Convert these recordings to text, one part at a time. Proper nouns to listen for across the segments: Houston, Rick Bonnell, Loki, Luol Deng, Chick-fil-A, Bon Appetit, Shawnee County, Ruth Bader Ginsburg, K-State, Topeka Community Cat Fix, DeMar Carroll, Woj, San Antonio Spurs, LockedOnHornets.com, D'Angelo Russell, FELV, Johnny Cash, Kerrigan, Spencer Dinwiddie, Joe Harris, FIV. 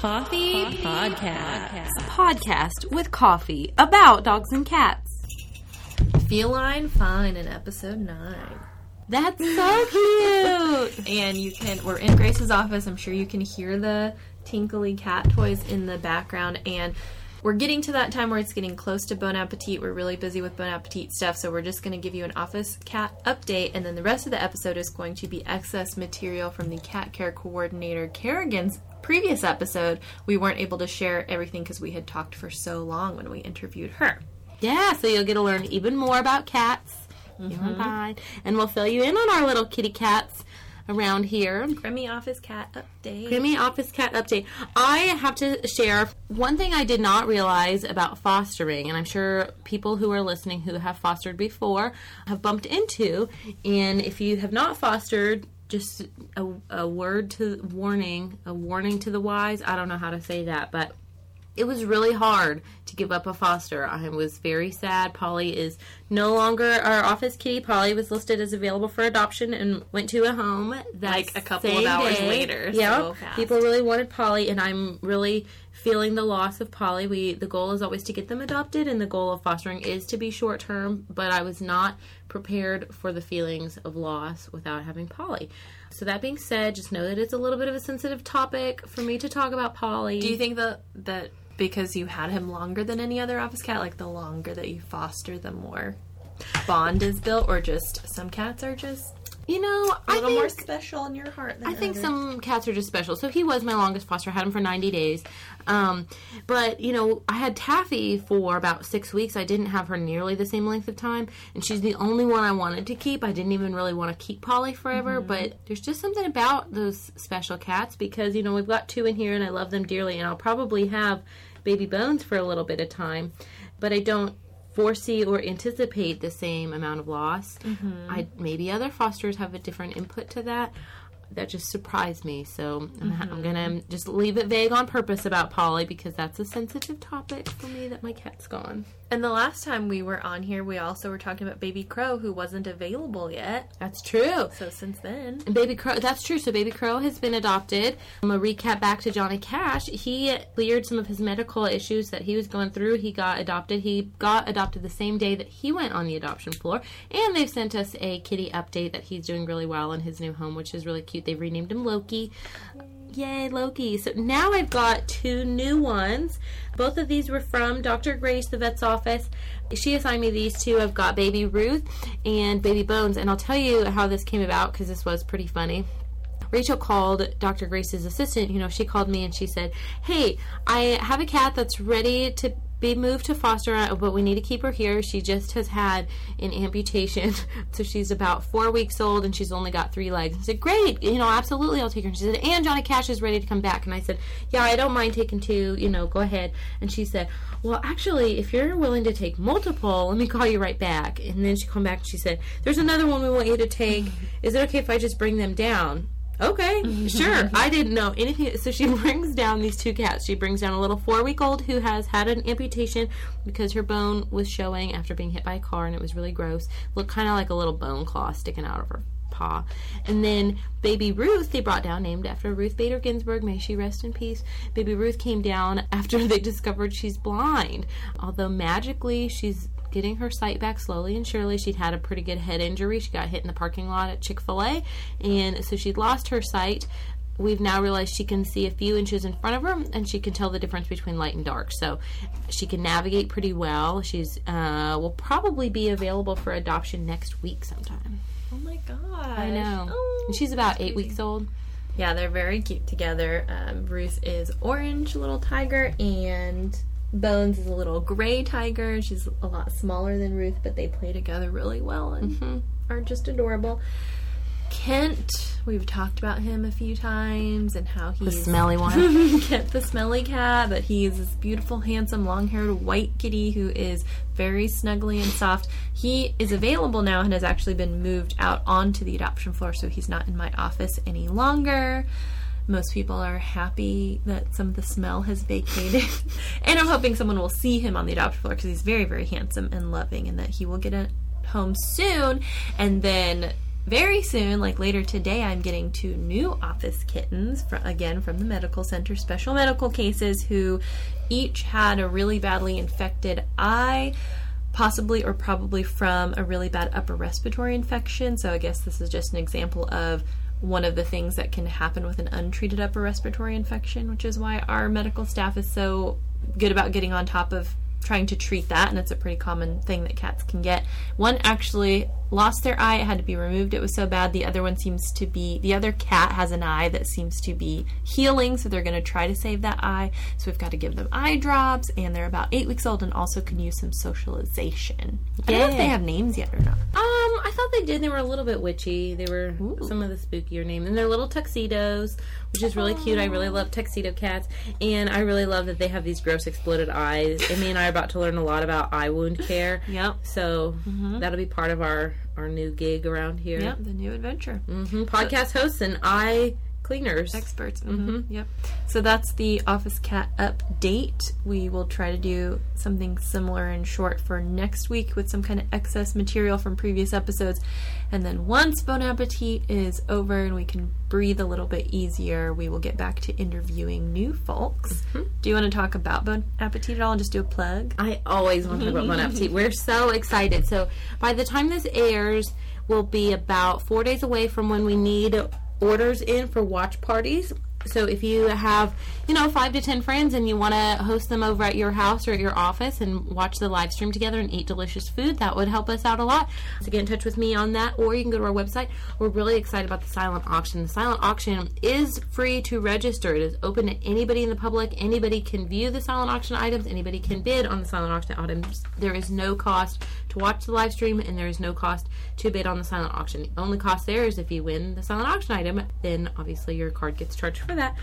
Coffee Podcast. A podcast with coffee about dogs and cats. Feline Fine in episode 9. That's so cute. And we're in Grace's office. I'm sure you can hear the tinkly cat toys in the background. And we're getting to that time where it's getting close to Bon Appetit. We're really busy with Bon Appetit stuff, so we're just going to give you an office cat update, and then the rest of the episode is going to be excess material from the cat care coordinator Kerrigan's previous episode. We weren't able to share everything because we had talked for so long when we interviewed her. Yeah, so you'll get to learn even more about cats. Mm-hmm. And we'll fill you in on our little kitty cats around here. Grimmy office cat update. I have to share one thing I did not realize about fostering, and I'm sure people who are listening who have fostered before have bumped into. And if you have not fostered, just a warning to the wise. I don't know how to say that, but it was really hard to give up a foster. I was very sad. Polly is no longer our office kitty. Polly was listed as available for adoption and went to a home that like a couple of hours later. Yeah, so people really wanted Polly, and I'm really feeling the loss of Polly. The goal is always to get them adopted, and the goal of fostering is to be short term, but I was not prepared for the feelings of loss without having Polly. So that being said, just know that it's a little bit of a sensitive topic for me to talk about Polly. Do you think that because you had him longer than any other office cat, like the longer that you foster, the more bond is built, or just some cats are just more special in your heart than others? I think some cats are just special. So he was my longest foster. I had him for 90 days. But, I had Taffy for about 6 weeks. I didn't have her nearly the same length of time. And she's the only one I wanted to keep. I didn't even really want to keep Polly forever. Mm-hmm. But there's just something about those special cats because, we've got two in here and I love them dearly. And I'll probably have Baby Bones for a little bit of time. But I don't foresee or anticipate the same amount of loss. Mm-hmm. Maybe other fosters have a different input to that. That just surprised me. So I'm going to just leave it vague on purpose about Polly because that's a sensitive topic for me that my cat's gone. And the last time we were on here, we also were talking about Baby Crow, who wasn't available yet. That's true. So since then. And Baby Crow, that's true. So Baby Crow has been adopted. I'm going to recap back to Johnny Cash. He cleared some of his medical issues that he was going through. He got adopted. He got adopted the same day that he went on the adoption floor. And they've sent us a kitty update that he's doing really well in his new home, which is really cute. They've renamed him Loki. Yay, Loki. So now I've got two new ones. Both of these were from Dr. Grace, the vet's office. She assigned me these two. I've got Baby Ruth and Baby Bones. And I'll tell you how this came about because this was pretty funny. Rachel called Dr. Grace's assistant. She called me and she said, hey, I have a cat that's ready to be moved to foster, but we need to keep her here. She just has had an amputation, so she's about 4 weeks old, and she's only got 3 legs. I said, great, absolutely, I'll take her. And she said, and Johnny Cash is ready to come back. And I said, yeah, I don't mind taking 2, go ahead. And she said, well, actually, if you're willing to take multiple, let me call you right back. And then she came back and she said, there's another one we want you to take. Is it okay if I just bring them down? Okay, sure. I didn't know anything. So she brings down these two cats. She brings down a little 4-week-old who has had an amputation because her bone was showing after being hit by a car, and it was really gross. Looked kind of like a little bone claw sticking out of her paw. And then Baby Ruth they brought down, named after Ruth Bader Ginsburg. May she rest in peace. Baby Ruth came down after they discovered she's blind, although magically she's getting her sight back slowly and surely. She'd had a pretty good head injury. She got hit in the parking lot at Chick-fil-A, and so she'd lost her sight. We've now realized she can see a few inches in front of her, and she can tell the difference between light and dark. So she can navigate pretty well. She's will probably be available for adoption next week sometime. Oh my gosh. I know. Oh, and she's about 8 weeks old. Yeah, they're very cute together. Ruth is orange, little tiger, and Bones is a little gray tiger. She's a lot smaller than Ruth, but they play together really well and are just adorable. Kent, we've talked about him a few times and how he's... The smelly one. Kent, the smelly cat, but he is this beautiful, handsome, long-haired white kitty who is very snuggly and soft. He is available now and has actually been moved out onto the adoption floor, so he's not in my office any longer. Most people are happy that some of the smell has vacated. And I'm hoping someone will see him on the adoption floor because he's very, very handsome and loving, and that he will get a home soon. And then Very soon, like later today, I'm getting two new office kittens, again from the medical center, special medical cases, who each had a really badly infected eye, possibly or probably from a really bad upper respiratory infection. So I guess this is just an example of one of the things that can happen with an untreated upper respiratory infection, which is why our medical staff is so good about getting on top of trying to treat that, and it's a pretty common thing that cats can get. One actually lost their eye. It had to be removed. It was so bad. The other one seems to be, the other cat has an eye that seems to be healing, so they're going to try to save that eye. So we've got to give them eye drops, and they're about 8 weeks old and also can use some socialization. Yay. I don't know if they have names yet or not. I thought they did. They were a little bit witchy. They were Ooh. Some of the spookier names. And they're little tuxedos, which is really cute. I really love tuxedo cats, and I really love that they have these gross exploded eyes. Amy and I are about to learn a lot about eye wound care. Yep. So that'll be part of our new gig around here. Yep, the new adventure. Mm-hmm. Podcast hosts and eye cleaners. Experts. Mm-hmm. Mm-hmm. Yep. So that's the office cat update. We will try to do something similar and short for next week with some kind of excess material from previous episodes. And then once Bon Appetit is over and we can breathe a little bit easier, we will get back to interviewing new folks. Mm-hmm. Do you want to talk about Bon Appetit at all and just do a plug? I always want to talk about Bon Appetit. We're so excited. So by the time this airs, we'll be about 4 days away from when we need orders in for watch parties. So if you have, 5 to 10 friends and you want to host them over at your house or at your office and watch the live stream together and eat delicious food, that would help us out a lot. So get in touch with me on that, or you can go to our website. We're really excited about the silent auction. The silent auction is free to register. It is open to anybody in the public. Anybody can view the silent auction items. Anybody can bid on the silent auction items. There is no cost to watch the live stream, and there is no cost to bid on the silent auction. The only cost there is if you win the silent auction item, then obviously your card gets charged for that.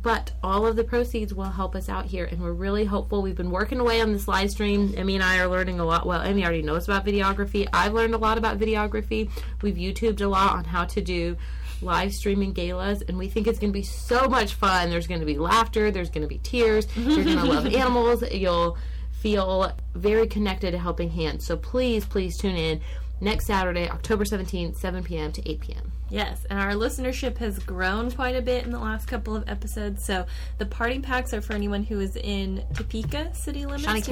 But all of the proceeds will help us out here, and we're really hopeful. We've been working away on this live stream. Emmy and I are learning a lot. Well, Emmy already knows about videography. I've learned a lot about videography. We've YouTubed a lot on how to do live streaming galas, and we think it's going to be so much fun. There's going to be laughter. There's going to be tears. You're going to love animals. You'll feel very connected to Helping Hands. So please, please tune in next Saturday, October 17th, 7 p.m. to 8 p.m. Yes, and our listenership has grown quite a bit in the last couple of episodes. So the party packs are for anyone who is in Topeka city limits,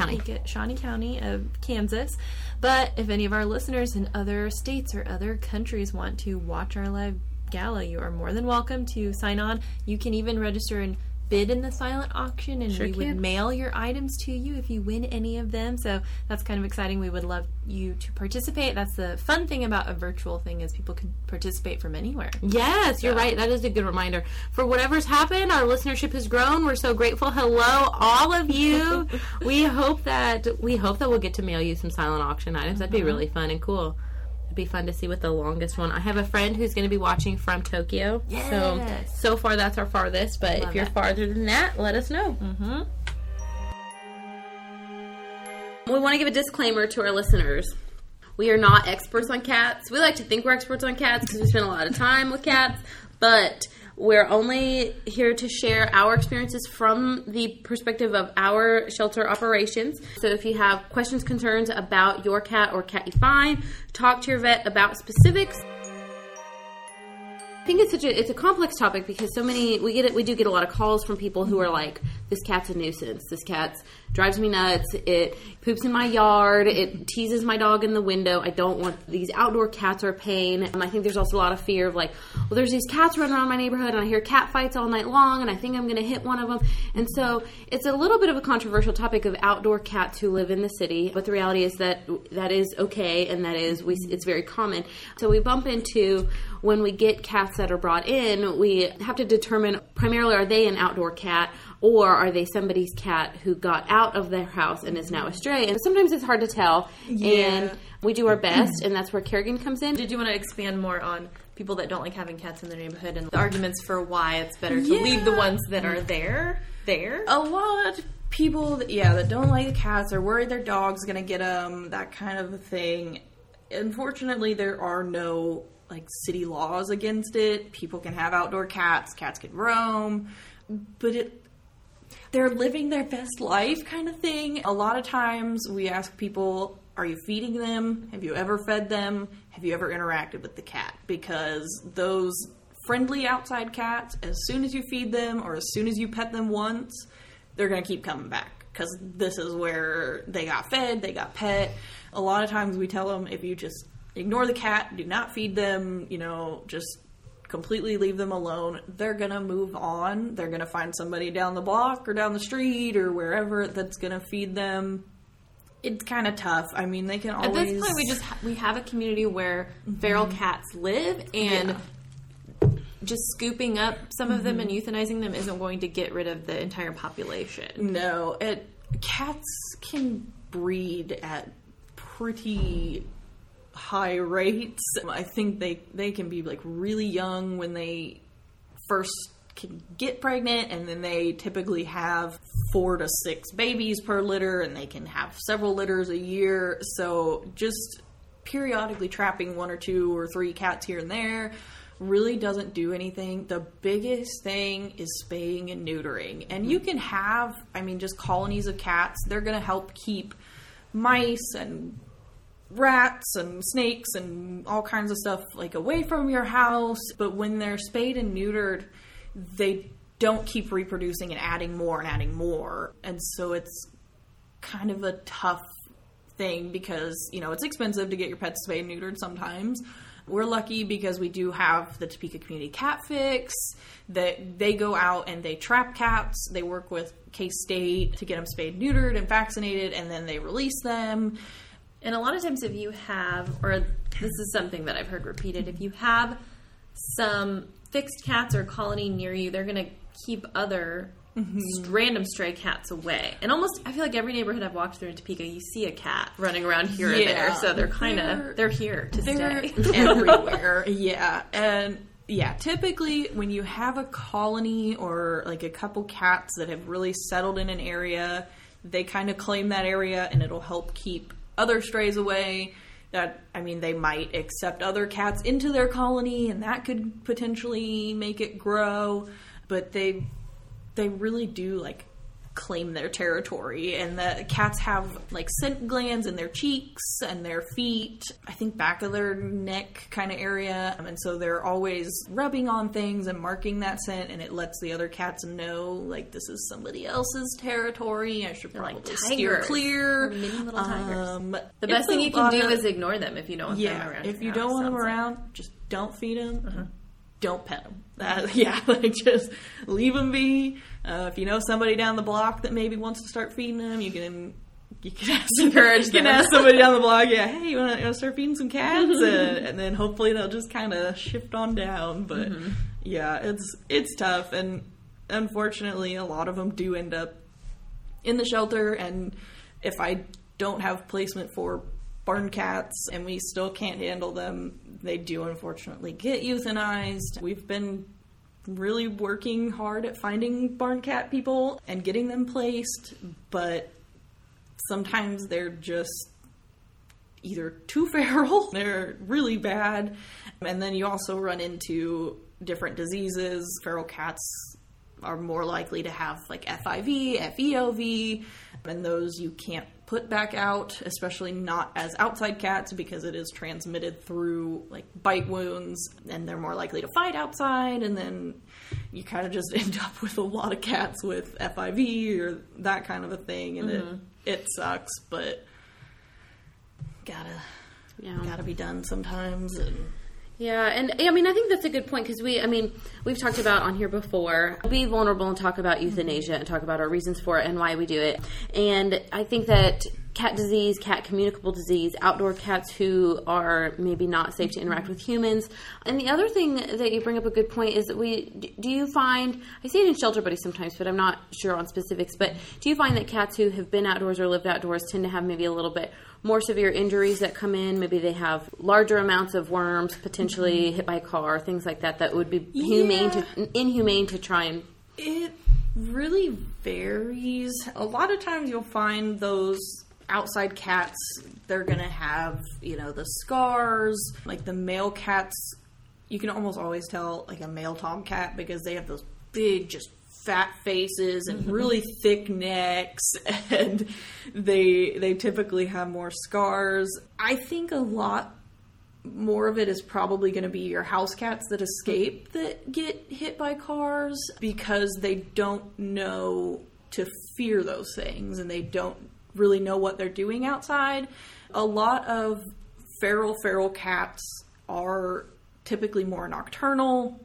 Shawnee County of Kansas. But if any of our listeners in other states or other countries want to watch our live gala, you are more than welcome to sign on. You can even register and bid in the silent auction, and sure we would mail your items to you if you win any of them. So that's kind of exciting. We would love you to participate. That's the fun thing about a virtual thing, is people can participate from anywhere. Yes, so. You're right. That is a good reminder. For whatever's happened, our listenership has grown. We're so grateful. Hello, all of you. we hope that we'll get to mail you some silent auction items. Mm-hmm. That'd be really fun and cool. Be fun to see what the longest one. I have a friend who's going to be watching from Tokyo. Yes. So far that's our farthest, but Love if you're that. Farther than that, let us know. Mm-hmm. We want to give a disclaimer to our listeners. We are not experts on cats. We like to think we're experts on cats because we spend a lot of time with cats, but we're only here to share our experiences from the perspective of our shelter operations. So if you have questions, concerns about your cat or cat you find, talk to your vet about specifics. I think it's a complex topic because we do get a lot of calls from people who are like, this cat's a nuisance, this cat drives me nuts, it poops in my yard, it teases my dog in the window, I don't want these outdoor cats are a pain. And I think there's also a lot of fear of like, well, there's these cats running around my neighborhood and I hear cat fights all night long and I think I'm going to hit one of them. And so it's a little bit of a controversial topic of outdoor cats who live in the city, but the reality is that is okay, and it's very common. So we bump into, when we get cats that are brought in, we have to determine primarily, are they an outdoor cat or are they somebody's cat who got out of their house and is now a stray? And sometimes it's hard to tell, and we do our best, and that's where caregiving comes in. Did you want to expand more on people that don't like having cats in their neighborhood and the arguments for why it's better to leave the ones that are there? A lot of people that don't like the cats are worried their dog's going to get them, that kind of a thing. Unfortunately, there are no city laws against it. People can have outdoor cats. Cats can roam. But they're living their best life kind of thing. A lot of times we ask people, Are you feeding them? Have you ever fed them? Have you ever interacted with the cat? Because those friendly outside cats, as soon as you feed them or as soon as you pet them once, they're going to keep coming back because this is where they got fed, they got pet. A lot of times we tell them if you just ignore the cat, do not feed them, you know, just completely leave them alone, they're going to move on. They're going to find somebody down the block or down the street or wherever that's going to feed them. It's kind of tough. I mean, they can always... At this point, we have a community where feral cats live, and just scooping up some of them and euthanizing them isn't going to get rid of the entire population. No. Cats can breed at pretty high rates. I think they can be, like, really young when they first can get pregnant, and then they typically have 4 to 6 babies per litter, and they can have several litters a year. So just periodically trapping 1 or 2 or 3 cats here and there really doesn't do anything. The biggest thing is spaying and neutering. And you can have, I mean, just colonies of cats. They're going to help keep mice and rats and snakes and all kinds of stuff, like, away from your house. But when they're spayed and neutered, they don't keep reproducing and adding more and adding more. And so it's kind of a tough thing because, you know, it's expensive to get your pets spayed and neutered sometimes. We're lucky because we do have the Topeka Community Cat Fix, that they go out and they trap cats. They work with K-State to get them spayed, neutered, and vaccinated, and then they release them. And a lot of times if you have, or this is something that I've heard repeated, if you have some fixed cats or colony near you, they're going to keep other random stray cats away. And almost, I feel like every neighborhood I've walked through in Topeka, you see a cat running around here or there. So they're kind of, they're here to stay. Everywhere. Yeah. And yeah, typically when you have a colony or like a couple cats that have really settled in an area, they kind of claim that area and it'll help keep other strays away. That, I mean, they might accept other cats into their colony, and that could potentially make it grow. But they really do, like, claim their territory. And the cats have, like, scent glands in their cheeks and their feet, I think back of their neck kind of area. And so they're always rubbing on things and marking that scent, and it lets the other cats know, like, this is somebody else's territory. I should probably steer clear. Mini little tigers. The best thing you can do is ignore them if you don't want them around. If you don't want them around, just don't feed them. Don't pet them. Just leave them be. If you know somebody down the block that maybe wants to start feeding them, you can ask somebody down the block, hey, you want to start feeding some cats? And then hopefully they'll just kind of shift on down. But it's tough. And unfortunately, a lot of them do end up in the shelter. And if I don't have placement for barn cats and we still can't handle them, they do unfortunately get euthanized. We've been really working hard at finding barn cat people and getting them placed, but sometimes they're just either too feral, they're really bad, and then you also run into different diseases. Feral cats are more likely to have, like, FIV, FELV, and those you can't put back out, especially not as outside cats, because it is transmitted through, like, bite wounds, and they're more likely to fight outside, and then you kind of just end up with a lot of cats with FIV or that kind of a thing, and it sucks, but gotta be done sometimes. And yeah, and I mean, I think that's a good point because we've talked about on here before, be vulnerable and talk about euthanasia and talk about our reasons for it and why we do it. And I think that cat disease, cat communicable disease, outdoor cats who are maybe not safe to interact with humans. And the other thing that you bring up a good point is that do you find, I see it in Shelter Buddies sometimes, but I'm not sure on specifics, but do you find that cats who have been outdoors or lived outdoors tend to have maybe a little bit more severe injuries that come in? Maybe they have larger amounts of worms, potentially hit by a car, things like that, that would be inhumane to try and... It really varies. A lot of times you'll find those outside cats, they're going to have, you know, the scars. Like, the male cats, you can almost always tell, like, a male tomcat because they have those big, just fat faces and really thick necks, and they typically have more scars. I think a lot more of it is probably going to be your house cats that escape that get hit by cars because they don't know to fear those things and they don't really know what they're doing outside. A lot of feral cats are typically more nocturnal.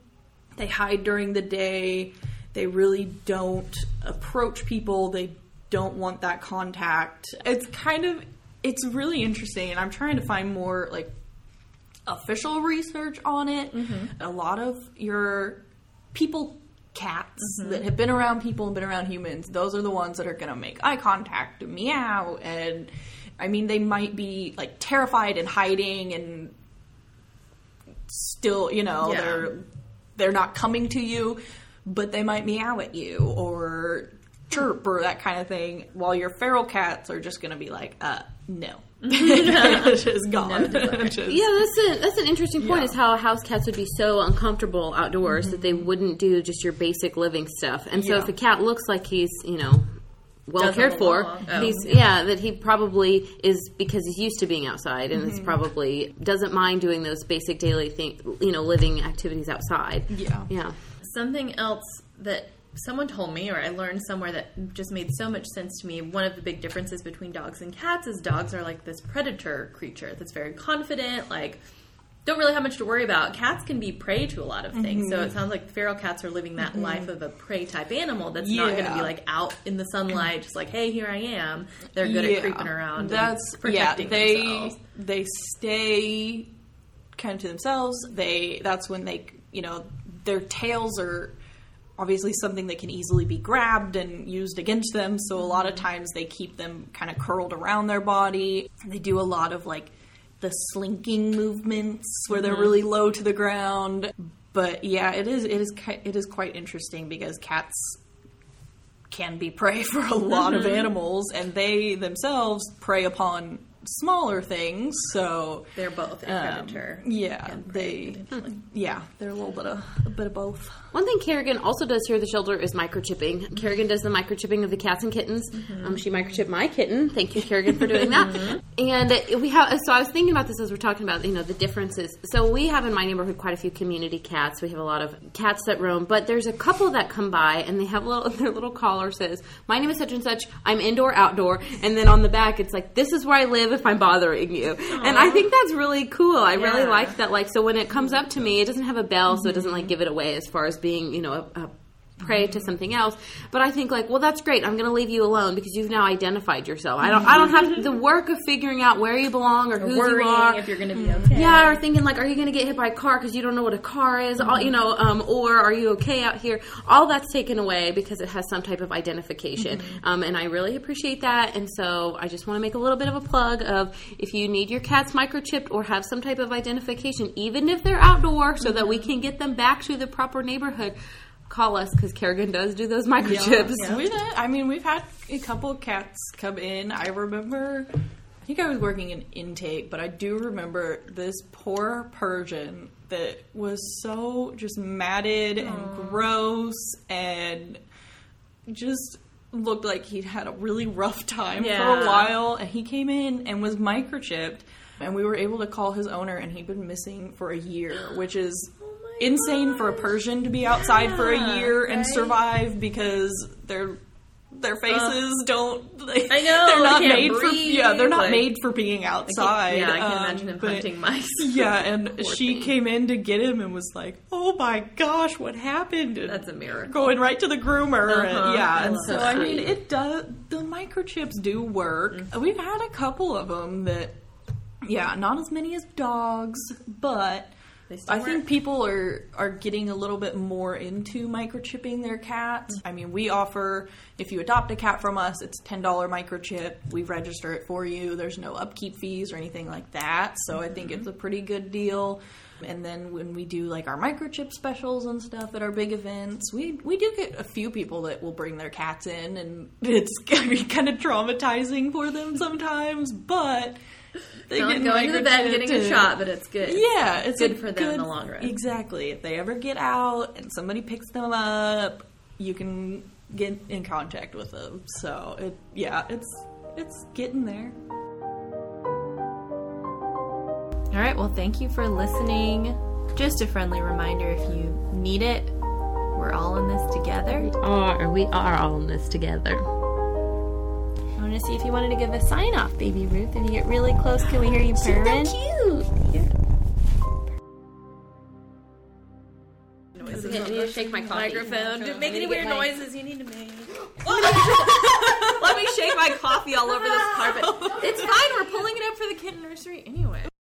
They hide during the day. They really don't approach people. They don't want that contact. It's really interesting, and I'm trying to find more like official research on it. Mm-hmm. A lot of your people cats that have been around people and been around humans, those are the ones that are going to make eye contact and meow. And I mean, they might be like terrified and hiding and still, they're not coming to you, but they might meow at you or chirp or that kind of thing. While your feral cats are just going to be like, no. Just gone. No. That's an interesting point, is how house cats would be so uncomfortable outdoors that they wouldn't do just your basic living stuff. And so if a cat looks like he's, well doesn't cared for, that he probably is because he's used to being outside and it's probably doesn't mind doing those basic daily living activities outside. Yeah. Something else that someone told me, or I learned somewhere that just made so much sense to me, one of the big differences between dogs and cats is dogs are like this predator creature that's very confident, like don't really have much to worry about. Cats can be prey to a lot of things. So it sounds like feral cats are living that life of a prey type animal that's not going to be like out in the sunlight, just like, hey, here I am. They're good at creeping around and protecting themselves. They stay kind of to themselves. That's when they, their tails are obviously something that can easily be grabbed and used against them. So a lot of times they keep them kind of curled around their body. They do a lot of like the slinking movements where they're really low to the ground. But yeah, it is quite interesting because cats can be prey for a lot of animals and they themselves prey upon smaller things, so they're both a predator. They're a bit of both. One thing Kerrigan also does here at the shelter is microchipping. Kerrigan does the microchipping of the cats and kittens. She microchipped my kitten. Thank you, Kerrigan, for doing that. And we have. So I was thinking about this as we're talking about the differences. So we have in my neighborhood quite a few community cats. We have a lot of cats that roam, but there's a couple that come by and they have their little collar says, "My name is such and such. I'm indoor, outdoor," and then on the back it's like, "This is where I live." If I'm bothering you. Aww. And I think that's really cool. I really like that. Like, so when it comes up to me, it doesn't have a bell, so it doesn't like give it away as far as being, a prey to something else. But I think that's great. I'm going to leave you alone because you've now identified yourself. I don't have the work of figuring out where you belong or who you are. If you're going to be okay. Yeah, or thinking like, are you going to get hit by a car because you don't know what a car is? Or are you okay out here? All that's taken away because it has some type of identification. And I really appreciate that. And so I just want to make a little bit of a plug of if you need your cats microchipped or have some type of identification, even if they're outdoor, so that we can get them back to the proper neighborhood. Call us because Kerrigan does do those microchips. Yeah. We've had a couple cats come in. I remember, I think I was working in intake, but I do remember this poor Persian that was so just matted and gross and just looked like he'd had a really rough time for a while. And he came in and was microchipped, and we were able to call his owner, and he'd been missing for a year, which is insane for a Persian to be outside for a year and survive because their faces they're not made for being outside. I can imagine them hunting mice. Yeah, and she came in to get him and was like, "Oh my gosh, what happened?" And that's a miracle. Going right to the groomer. It does. The microchips do work. We've had a couple of them that, not as many as dogs, but I think people are getting a little bit more into microchipping their cats. We offer, if you adopt a cat from us, it's $10 microchip. We register it for you. There's no upkeep fees or anything like that. So I think it's a pretty good deal. And then when we do like our microchip specials and stuff at our big events, we do get a few people that will bring their cats in, and it's going to be kind of traumatizing for them sometimes, but they get going to the vet and getting a shot, but it's good. Yeah, it's good for them in the long run. Exactly. If they ever get out and somebody picks them up, you can get in contact with them. So it's getting there. All right. Well, thank you for listening. Just a friendly reminder, if you need it, we're all in this together. We are all in this together. I want to see if you wanted to give a sign-off, Baby Ruth. If you get really close, can we hear you purring? She's so cute. Yeah. I need to shake my coffee. Microphone. Don't make any weird noises. You need to make. Let me shake my coffee all over this carpet. It's fine. We're pulling it up for the kid nursery anyway.